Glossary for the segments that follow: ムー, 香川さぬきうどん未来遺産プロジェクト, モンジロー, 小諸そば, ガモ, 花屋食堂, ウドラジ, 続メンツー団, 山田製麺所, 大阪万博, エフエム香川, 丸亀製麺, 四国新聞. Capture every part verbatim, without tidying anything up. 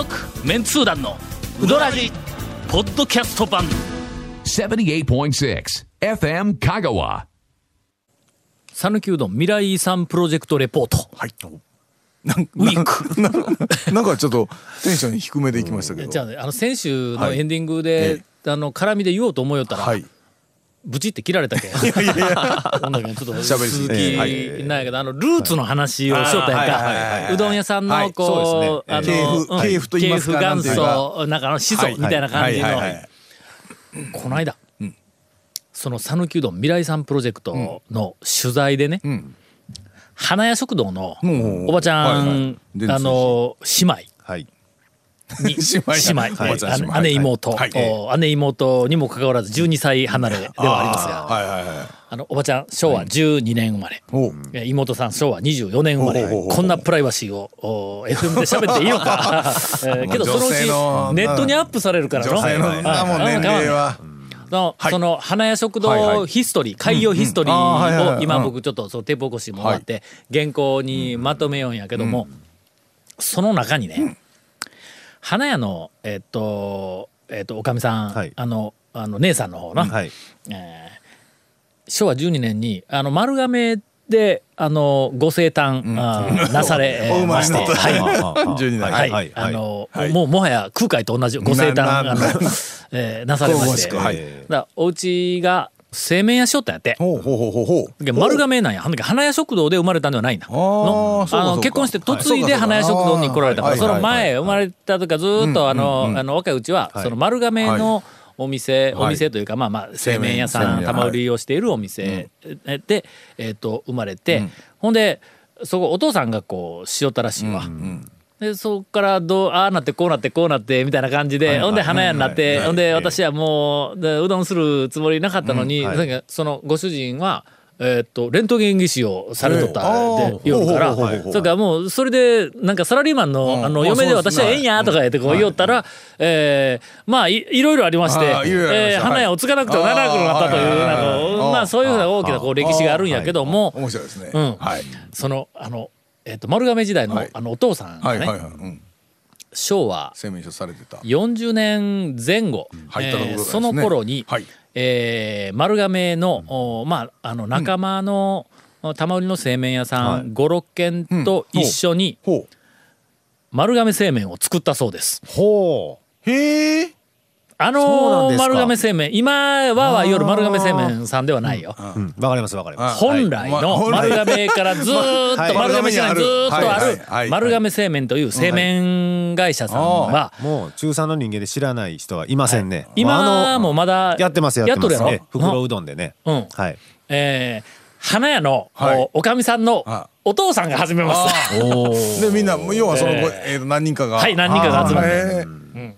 続メンツー団のウドラジポッドキャスト版 ななじゅうはちてんろくエフエム 香川さぬきうどん未来遺産プロジェクトレポート、はい、なんウィークな ん, なんかちょっとテンション低めでいきましたけど、うん、じゃあ、あの先週のエンディングで、はいね、あの絡みで言おうと思いよったら、はいブチって切られたけん。いやいやいや。ほんだけちょっと続きなんやけど、あのルーツの話をしよったやんか。うどん屋さんのこうあの系譜と言いますか、元祖なんかの始祖みたいな感じの。この間、その讃岐うどん未来遺産プロジェクトの取材でね、花屋食堂のおばちゃんあの姉妹。に姉妹、姉妹、姉妹にもかかわらずじゅうにさい離れではありますが、あ、はいはいはい、あのおばちゃん昭和じゅうにねん生まれ、はい、妹さん昭和にじゅうよねん生まれ、こんなプライバシーをおー エフエム で喋っていいのかけどそのうちネットにアップされるからの女性の年齢はの、はい、その花屋食堂ヒストリー、はいはい、開業ヒストリーを今僕ちょっとそのテープ起こしもらって原稿にまとめようんやけども、うん、その中にね、うん花屋のえっとえっとおかみさん、はい、あのあの姉さんの方の、はいえー、昭和じゅうにねんにあの丸亀であのご生誕、うん、なされまして、はい、あのもうもはや空海と同じご生誕 な, な, あの、えー、なされまして、はい、だお家が製麺屋しよったんやって。ほうほうほうほう。丸亀なんや。花屋食堂で生まれたんではないんだ。あのあの結婚して嫁いで花屋食堂に来られたから、はい、その前生まれたとかずっとあのあの若いうちはその丸亀のお店、はい、お店というかまあまあ製麺屋さん玉売りをしているお店でえっと生まれて、うん、ほんでそこお父さんがこうしよったらしいわ。うんうんでそこからどうああなってこうなってこうなってみたいな感じで、はい、ほんで花屋になって、はい、ほんで私はもうでうどんするつもりなかったのに、うんはい、なんかそのご主人は、えー、っとレントゲン技師をされとったでよるからそれからもうそれでなんかサラリーマン の,、うん、あの嫁で私はええんやとか言ってこう言おったら、うんえー、まあ い, いろいろありまして、えー、花屋をつかなくてはならなくなったというなんかまあそういうふうな大きなこう歴史があるんやけども面白いですね、うんはい、そのあのえー、と丸亀時代 の,、はい、あのお父さんがね昭和よんじゅうねんぜん後、うんえーね、その頃に、はいえー、丸亀 の,、うんまあ、あの仲間の玉売りの製麺屋さん、うん、ごろっけんと一緒に、うんうん、丸亀製麺を作ったそうです。ほうへーあのー、丸亀製麺今は夜丸亀製麺さんではないよわ、うんうん、かりますわかります本来の丸亀からずっと丸亀市内ずっとある丸亀製麺という製麺会社さんはもう中さんの人間で知らない人はいませんね、はい、今もまだやってますやってますね袋うどんでね、うんうんはいえー、花屋の、はい、おかみさんのお父さんが始めましたでみんな要はその、えーえー、何人かがはい何人かが集まって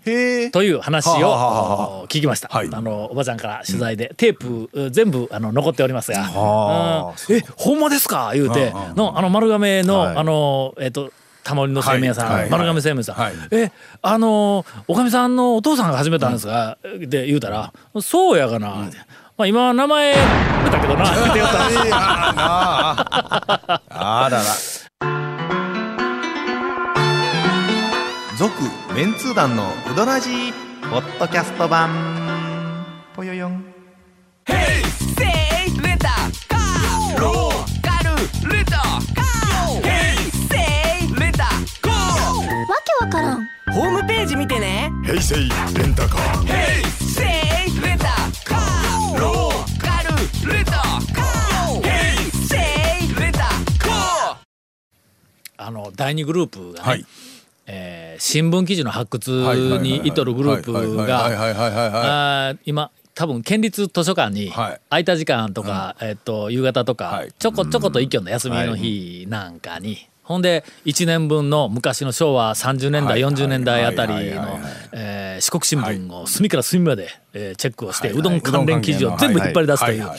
へという話を聞きました、はい、あのおばちゃんから取材で、うん、テープ全部あの残っておりますがはー、うん、えほんまですか言うてのあの丸亀の、はい、あのえっと玉売りの製麺屋さん、はいはい、丸亀製麺さん、はい、えあのおかみさんのお父さんが始めたんですか、うん、で言うたらそうやがな、うんまあ、今は名前出たけどなって言ったらあらら続メンツー団のうどらじポッドキャスト版ぽよよんヘイセイレタカーローカルレタカーヘイセイレタカーわけわからんホームページ見てねヘイセイレンタカーヘイセイレタカーローカルレタカーヘイセイレタカーあのだいにグループがね、はいえー、新聞記事の発掘にいとるグループが今多分県立図書館に空いた時間とか、はいえー、と夕方とか、はい、ちょこちょこと一挙の休みの日なんかに、はい、ほんでいちねんぶんの昔の昭和さんじゅうねんだい、はい、よんじゅうねんだいあたりの四国新聞を隅から隅まで、えー、チェックをして、はい、うどん関連記事を全部引っ張り出すという、はいはいはい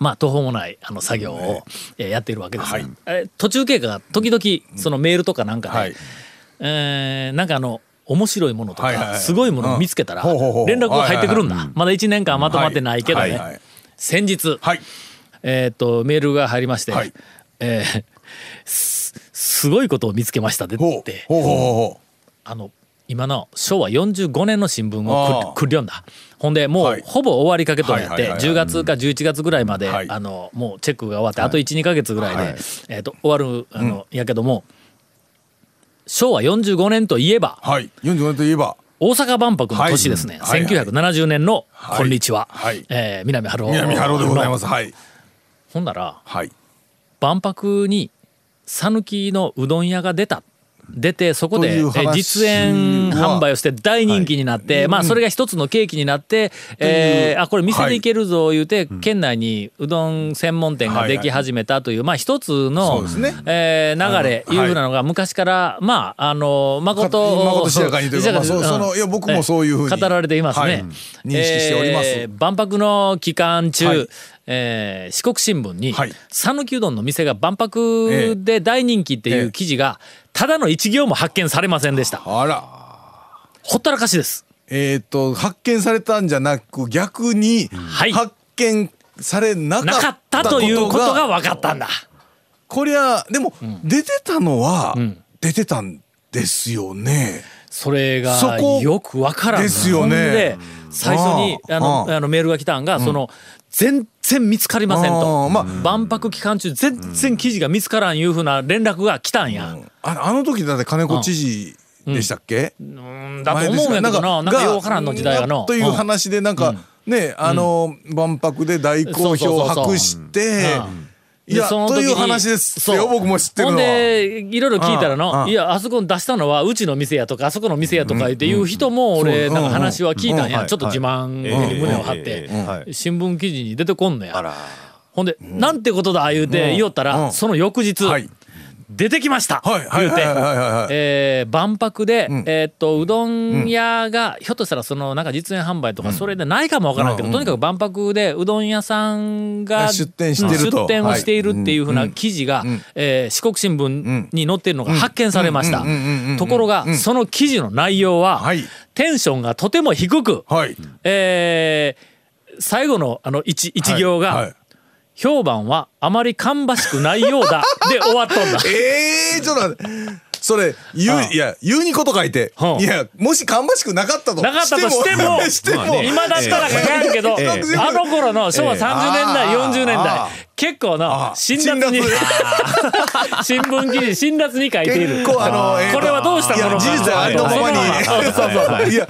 まあ途方もないあの作業をやっているわけですが、ねはい、途中経過が時々そのメールとかなんかで、はいえー、なんかあの面白いものとかすごいものを見つけたら連絡が入ってくるんだまだいちねんかんまとまってないけどね先日えとメールが入りましてえすごいことを見つけましたでってあの今のしょうわよんじゅうごねんの新聞をくっりょんだ。ほんでもうほぼ終わりかけとんやって、じゅうがつかじゅういちがつぐらいまであのもうチェックが終わってあと いちにかげつぐらいでえと終わるあのやけども、しょうわよんじゅうごねんといえばよんじゅうごねんといえば大阪万博の年ですね。せんきゅうひゃくななじゅうねんのこんにちは、え南春夫南春夫でございます。ほんなら万博に讃岐のうどん屋が出た出て、そこで実演販売をして大人気になって、はい、まあ、それが一つのケーキになって、えー、あこれ店で行けるぞ言うて、はい、県内にうどん専門店ができ始めたという、はいはい、まあ、一つの、ねえー、流れいうふうなのが昔からまああの誠をしやかにというか、まあ、そのいや僕もそういうふうに語られていますね、はい、認識しております。えー、万博の期間中、はい、えー、四国新聞に讃岐うどんの店が万博で大人気っていう記事がただの一行も発見されませんでした。あら、ほったらかしです。えー、と発見されたんじゃなく逆に発見されなかったということが分かったんだ。こりゃでも出てたのは出てたんですよね。それがよく分からんですよね。最初にあのあのメールが来たんが、うん、その全然見つかりませんと、まあ、万博期間中全然記事が見つからんいうふうな連絡が来たんや、うん、あ, あの時だって金子知事でしたっけ、うんうん、だと思うんやけどな、なんかようわからんの時代がのという話でなんか、うん、ね、あの、うん、万博で大好評を博していやその時という話ですよ。僕も知ってるのは。ほんでいろいろ聞いたらの、ああいやあそこに出したのはうちの店やとかあそこの店やとか言っていう人も俺なんか話は聞いたんや、うんうん、ちょっと自慢に胸を張って新聞記事に出てこんのや、うん、ほんで、うん、なんてことだ言うて言おったら、うん、その翌日、はい、出てきました言うて、万博で、うん、えー、っとうどん屋が、うん、ひょっとしたらそのなんか実演販売とかそれでないかもわからんけど、うん、とにかく万博でうどん屋さんが出店してると、出店をしているっていうふうな記事が、はい、えー、四国新聞に載っているのが発見されました。ところがその記事の内容は、はい、テンションがとても低く、はい、えー、最後のあの 一, 一行が、はいはい、評判はあまり芳しくないようだで終わっとんだ。えーちょっと待ってそれ言う、ああいや言うにこと書いて、はあ、いやもし芳しくなかったとなかったとしてもしても、まあね、今だったら考えるけど、えーえー、あの頃の昭和さんじゅうねんだい、えー、よんじゅうねんだい結構な辛辣に新聞記事辛辣に書いている。結構あの、えー、これはどうしたものか、事実はあのままにそうそうそういや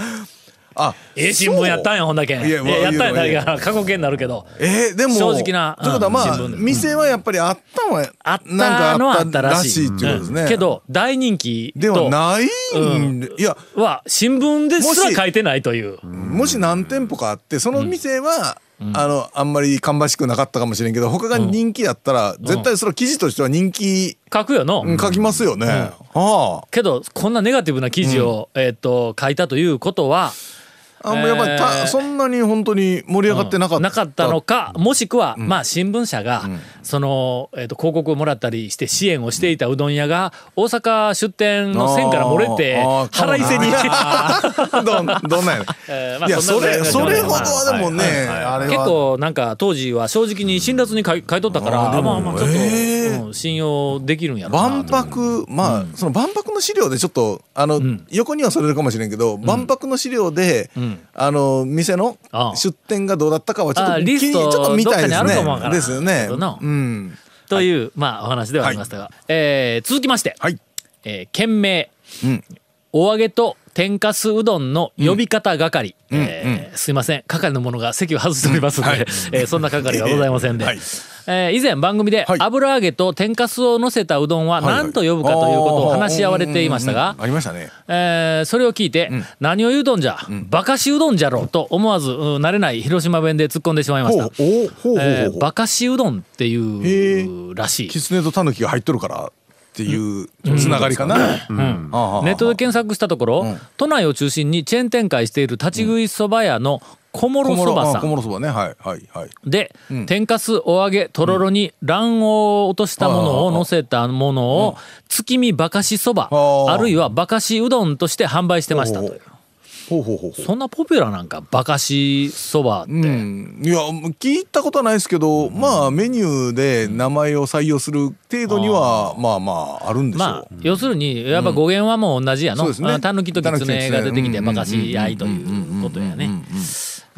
あ、ええ新聞やったんや、ほんだけん、えー、やったんやないから過去形になるけど、えー、でも正直な、うん、ということはまあ店はやっぱりあったのは、うん、あったのはあったらしいっていうことですね、うん、けど大人気とではないんで、うん、いやは新聞ですら書いてないという、もし何店舗かあってその店は、うん、あのあんまり芳しくなかったかもしれんけど他が人気やったら、うん、絶対その記事としては人気書くよの、うん、書きますよね、うん、はあ、けどこんなネガティブな記事を、うん、えー、っと書いたということはあんまやっぱり、えー、そんなに本当に盛り上がってなかった、うん、なかったのか、もしくは、うん、まあ、新聞社が、うん、その、えー、と広告をもらったりして支援をしていたうどん屋が大阪出店の線から漏れて腹いせにどんなんや、えーまあ、いやそれそれほどはでもね、はいはいはい、あれは結構なんか当時は正直に辛辣に買い取ったから、うん、まあまあちょっと、えーうん、信用できるんやろな。万博、まあ、うん、その万博の資料でちょっとあの、うん、横にはそれるかもしれんけど、うん、万博の資料で、うん、あの店の出店がどうだったかはちょっと気にちょっと見たいですね。ですよね。うん、という、はい、まあ、お話ではありましたが、はい、えー、続きまして、はい、えー、件名、うん、お揚げと天かすうどんの呼び方係、うんえーうん、すいません係の者が席を外しておりますので、はい、えー、そんな係はございませんで、はい、えー、以前番組で油揚げと天かすを乗せたうどんは何と呼ぶかということを話し合われていましたが、ありましたね、えー、それを聞いて、うん、何を言うどんじゃ、うん、バカシうどんじゃろうと思わず、うん、慣れない広島弁で突っ込んでしまいました。バカシうどんっていうらしい、キツネとタヌキが入っとるからっていうつながりかな、うんうんうん、ネットで検索したところ、うん、都内を中心にチェーン展開している立ち食いそば屋の小諸そばさん、小諸そばね、はいはいはい、で、うん、天かすお揚げとろろに卵黄を落としたものを乗せたものを月見ばかしそば、うん、あるいはばかしうどんとして販売してましたという。ほうほうほうほう。そんなポピュラーなんかバカしそばって、うん、いや聞いたことはないですけど、うん、まあメニューで名前を採用する程度には、うん、まあまああるんでしょう、まあ、要するにやっぱ語源はもう同じやの、うん、そうですね、タヌキとキツネが出てきてバカし合いということやね。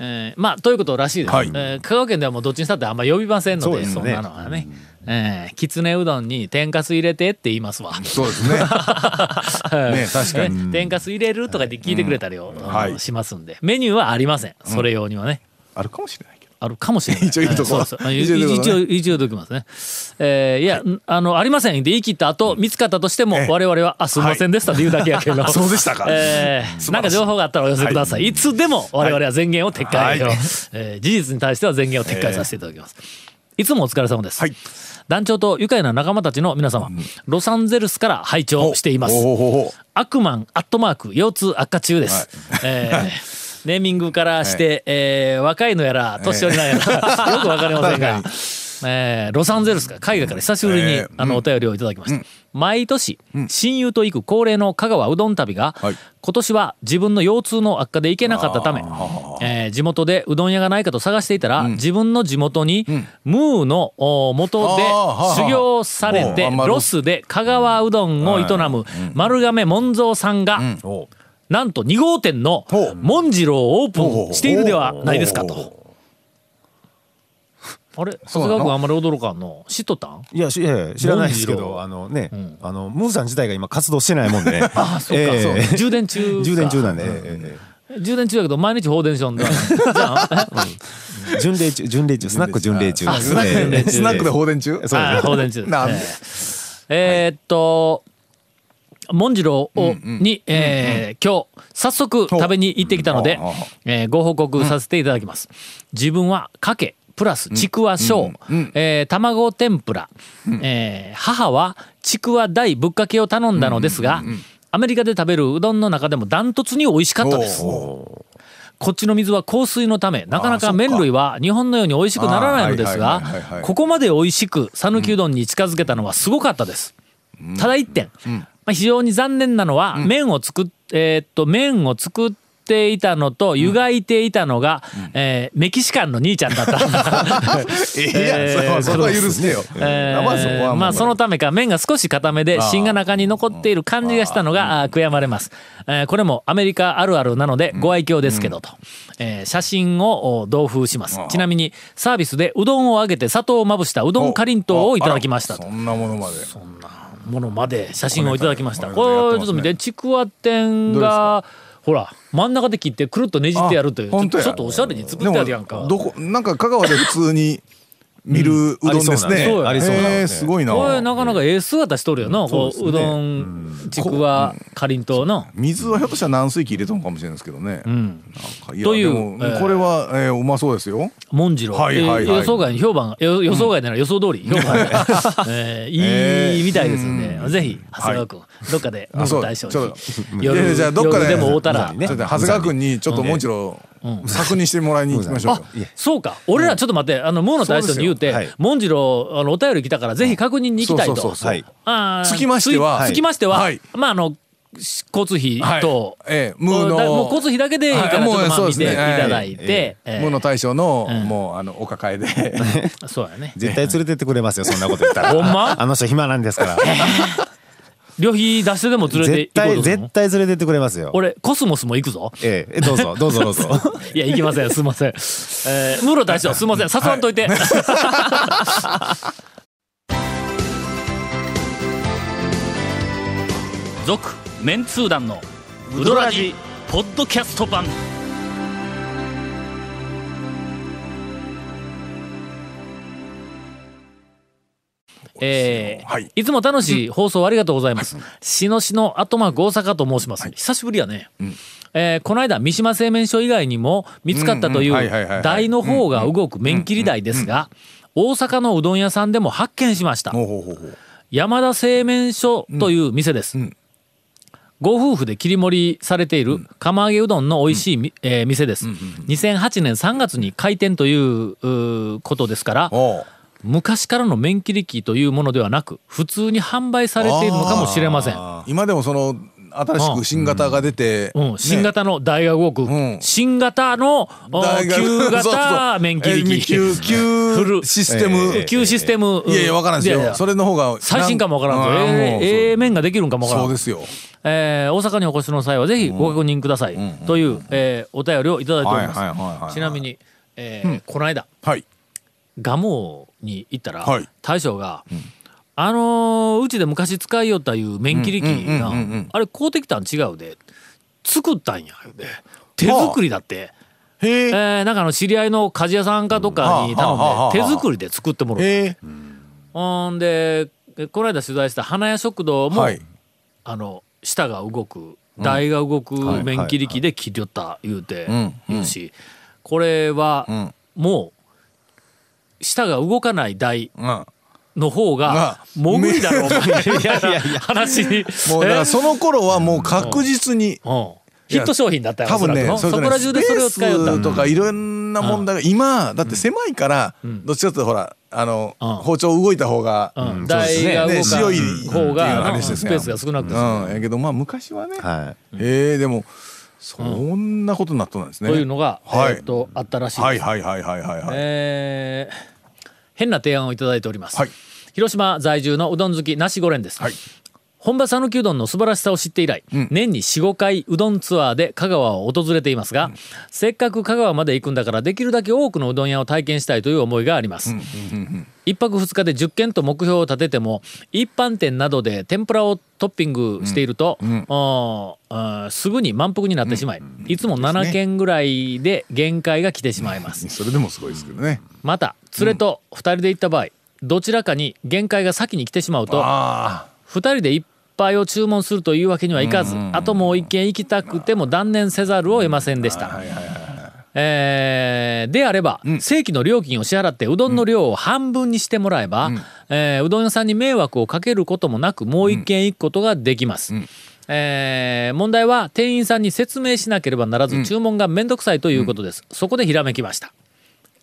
えー、まあということらしいです、はい。えー、香川県ではもうどっちにしたってあんま呼びませんの で, そ, で、ね、そんなのはね、うん、えー、きつねうどんに天かす入れてって言いますわ。そうです ね, ね確かに、ね、天かす入れるとかで聞いてくれたりを、うん、はい、しますんで、メニューはありません、それ用にはね、うん、あるかもしれないけど、あるかもしれない一応言うとこは一応どきますね、えー、いや、はい、あのありませんで言い切った後、見つかったとしても、ええ、我々はあすいませんでしたというだけやけどそうでしたか、えー、なんか情報があったらお寄せください、はい、いつでも我々は前言を撤回を、はい、えー、事実に対しては前言を撤回させていただきます、えー、いつもお疲れ様です、はい。団長と愉快な仲間たちの皆様、うん、ロサンゼルスから拝聴しています。アクマンアットマーク腰痛悪化中です、はい、えーネーミングからして、はい、えー、若いのやら年寄りなんやら、えー、よくわかりませんが、えー、ロサンゼルスから海外から久しぶりに、えー、あのお便りをいただきました、うん、毎年、うん、親友と行く恒例の香川うどん旅が、はい、今年は自分の腰痛の悪化で行けなかったため、えー、地元でうどん屋がないかと探していたら、うん、自分の地元に、うん、ムーの元で修行されてロスで香川うどんを営む丸亀門蔵さんが、うん、なんとにごうてんのモンジローをオープンしているではないですかと。あれ、長谷川君あんまり驚かんの知っとったん？いや、いやいや知らないですけど、あのね、うん、あのムーさん自体が今活動してないもんで、ね、ああそうか、えー、そう充電中か充電中なんで、うん、えー、充電中だけど毎日放電しよんだじゃあ巡礼中、巡礼中、スナック巡礼中、スナックで放電中、そうです、あ放電中なんで、えー、っと、はい、モンジローに、うんうん、えー、今日早速食べに行ってきたので、えー、ご報告させていただきます、うん、自分はかけプラスちくわしょう、うんうん、えー、卵天ぷら、うん、えー、母はちくわ大ぶっかけを頼んだのですが、うんうんうん、アメリカで食べるうどんの中でもダントツに美味しかったです。こっちの水は硬水のためなかなか麺類は日本のように美味しくならないのですが、ここまで美味しく讃岐うどんに近づけたのはすごかったです、うん、ただ一点、うん、非常に残念なのは、うん、麺を作っ、えー、っと麺を作っていたのと湯がいていたのが、うん、えー、メキシカンの兄ちゃんだったいや、それは許すねよ、えー、まあそのためか麺が少し固めで芯が中に残っている感じがしたのが悔やまれます、えー、これもアメリカあるあるなのでご愛嬌ですけどと、うん、えー、写真を同封します。ちなみにサービスでうどんを揚げて砂糖をまぶしたうどんかりんとうをいただきましたと。そんなものまで、そんなものまで写真をいただきました。これちょっと見て、ちくわ天がほら真ん中で切ってくるっとねじってやるという、ちょっとおしゃれに作ってあるやんか。どこなんか香川で普通に見るうどんですね。うん、ありそうな、ね、すごいな。これなかなかええ姿しとるよな、うん、こううどん、ちくわ、かりんとうの水はひょっとしたら軟水器入れたのかもしれないですけどね。うん、なんかいやという、これは、えーえー、うまそうですよ。モンジロー、はいはいはい、予想外に評判、予想外なら予想通り評判が、えー、いいみたいですんで、えー、ぜひ長谷川君、はい、どっかで飲む大将に夜でも会うたら、ね、長谷川君にちょっとモンジロー、うん、うん、確認してもらいに行きましょうか。あ、そうか、俺らちょっと待って、あのムーの大将に言うて、はい、モンジローあのお便り来たからぜひ確認に行きたいと。そうそうそうそう、はい、あつきましては、つきましては、はい、まああの交通費と、はい、えー、ムーのもう交通費だけでいいから、はい、ちょっとまあ見ていただいて、ムーの大将の、うん、もうあのお抱えでそうやね、絶対連れてってくれますよ、そんなこと言ったらほんまあの人暇なんですから旅費出してでも連れて行こうと。絶対連れてってくれますよ。俺コスモスも行くぞ。ええ、どうぞどうぞどうぞいや行きません、すいません、えー、ムロ大将すいません、誘わんといて、はい、続メンツー団のウドラジポッドキャスト版。えーはい、いつも楽しい放送ありがとうございます、うん、しのしの後幕大阪と申します、はい、久しぶりやね、うん、えー、この間三島製麺所以外にも見つかったという台の方が動く麺切り台ですが、大阪のうどん屋さんでも発見しました、うんうんうん、山田製麺所という店です、うんうん、ご夫婦で切り盛りされている釜揚げうどんの美味しい、うん、えー、店です、うんうんうん、にせんはちねんさんがつに開店という、うことですから、昔からの麺切り機というものではなく、普通に販売されているのかもしれません。今でもその新しく新型が出て、うんうん、新型の大河動く、うん、新型の旧型免切り機旧システム旧システム、いやいや分からんですよ、いやいやそれの方が最新かも分からんと、ええ面ができるんかも分からん、そうですよ、えー、大阪にお越しの際はぜひご確認ください、うん、という、えー、お便りをいただいております。ちなみに、えーうん、この間、はい、ガモに行ったら、はい、大将が、うん、あのー、うちで昔使いよったいう麺切り機があれ買うてきたん違うで作ったんやで手作りだって、はあ、へえー、なんかあの知り合いの鍛冶屋さんかとかに頼んで、はあはあはあはあ、手作りで作ってもらう、へえ、うん、でこの間取材した花屋食堂も、はい、あの舌が動く台が動く麺切り機で切りよった言うて言うし、これはもう舌が動かない台の方がもう無理だろう話にもうだからその頃はもう確実にヒット商品だったよ多分ね、そこら中でそれを使いよったとかいろんな問題が、今だって狭いからどっちかというとほらあの包丁動いた方が台が動かない方がスペースが少なくて、やけどまあ昔はね、えでもそんなことになっとるんですねというのがえっとあったらしいです。はいはいはいはいはい、えー変な提案をいただいております、はい、広島在住のうどん好きなしごれんです、はい、本場讃岐うどんの素晴らしさを知って以来、うん、年に よん,ご 回うどんツアーで香川を訪れていますが、うん、せっかく香川まで行くんだからできるだけ多くのうどん屋を体験したいという思いがあります、うんうんうんうん、いっぱくふつかでじゅっけんと目標を立てても一般店などで天ぷらをトッピングしていると、うんうん、すぐに満腹になってしまい、うん、いつもななけんぐらいで限界が来てしまいます、うん、それでもすごいですけどね。また連れとふたりで行った場合、どちらかに限界が先に来てしまうとふたりで一杯を注文するというわけにはいかず、うん、あともう一軒行きたくても断念せざるを得ませんでした、うん、はいはいはい、えー、であれば、うん、正規の料金を支払ってうどんの量を半分にしてもらえば、うん、えー、うどん屋さんに迷惑をかけることもなくもう一軒行くことができます、うん、えー、問題は店員さんに説明しなければならず、うん、注文がめんどくさいということです、うん、そこでひらめきました。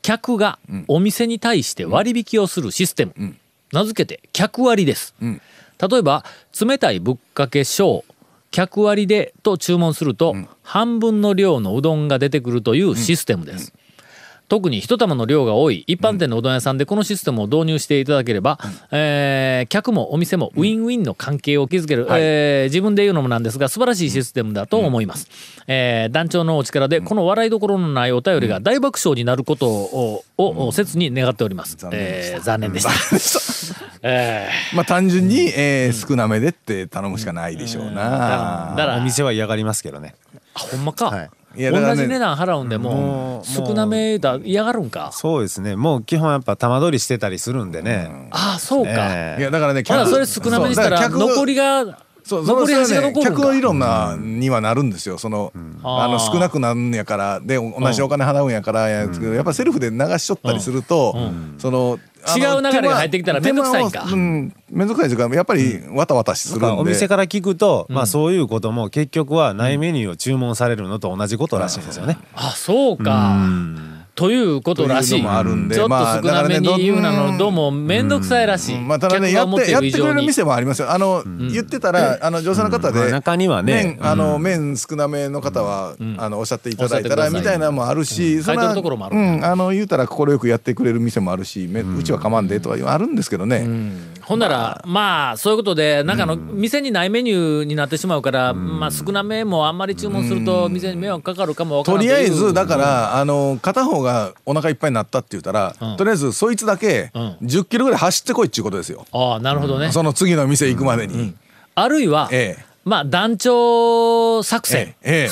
客がお店に対して割引をするシステム、うん、名付けて客割です。うん、例えば冷たいぶっかけ小客割でと注文すると、うん、半分の量のうどんが出てくるというシステムです、うん、特に一玉の量が多い一般店のうどん屋さんでこのシステムを導入していただければ、うん、えー、客もお店もウィンウィンの関係を築ける、うん、えー、自分で言うのもなんですが素晴らしいシステムだと思います、うん、えー、団長のお力でこの笑いどころのないお便りが大爆笑になることを、を切に願っております、うん、えー、残念でした、うんえー、まあ単純に、えー、少なめでって頼むしかないでしょうな、うん、だからお店は嫌がりますけどね。あ、ほんまか、はい、いやだからね、同じ値段払うんでもう少なめだ嫌がるんか。そうですね、もう基本やっぱ玉取りしてたりするんでね、うん、ああそうか、えー、いやだからね、まだそれ少なめにしたら残りがそう残り端が残るんか、ね、客の理論なにはなるんですよ。その、うん、あの少なくなんやからで同じお金払うんやからやつけど、うん、やっぱセルフで流しちょったりすると、うんうん、その違う流れが入ってきたらめんどくさいんか、うん、めんどくさいというかやっぱりわたわたするんで、うん、お店から聞くと、まあ、そういうことも結局はないメニューを注文されるのと同じことらしいんですよね、うん、あそうか、うんということらしい。ちょっと少なめに言うなのどうもめんどくさいらしい、うん、まあ、ただねやって、やってくれる店もありますよ。あの、うん、言ってたらあの女性の方で、うん、中にはね、麺、あの麺少なめの方は、うん、あのおっしゃっていただいたらみたいなのもあるし、書いてるところもある、うん、あの言うたら快くやってくれる店もあるし、うん、うちはかまんでとはあるんですけどね、うんうん、ほんならまあそういうことでなんかの店にないメニューになってしまうから、うん、まあ、少なめもあんまり注文すると店に迷惑かかるかもわからない。とりあえずだから、うん、あの片方がお腹いっぱいになったって言ったら、うん、とりあえずそいつだけじゅっキロぐらい走ってこいっていうことですよ。ああなるほどね、その次の店行くまでに、うんうん、あるいは、ええ、まあ団長作戦、えええ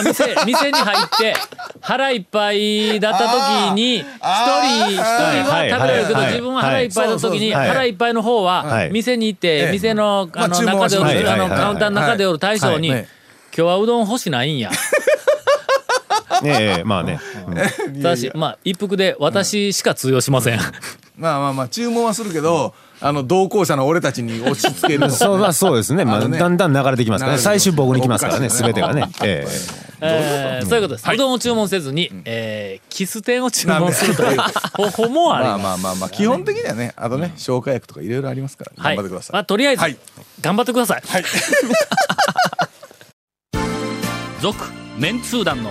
え、店, 店に入って腹いっぱいだった時に一人一人は食べれるけど自分は腹いっぱいだった時に腹いっぱいの方は店に行って店 の, あの中でおるあのカウンターの中でおる大将に今日はうどん欲しないんやねえまあね、うん、ただしまあ一服で私しか通用しません、うん、まあまあまあ注文はするけどあの同行者の俺たちに落ち着けるの、ね、そうまあそうですね、まあ、ねだんだん流れてきますからね、最終僕に来ますからね全てがねええそういうことです、はい、うどんを注文せずに、うん、えー、キス店を注文するという方法もありますまあまあまあまあ基本的にはねあとね、うん、消化薬とかいろいろありますから頑張ってください、はい、まあとりあえず、はい、頑張ってください、はい続メンツー団の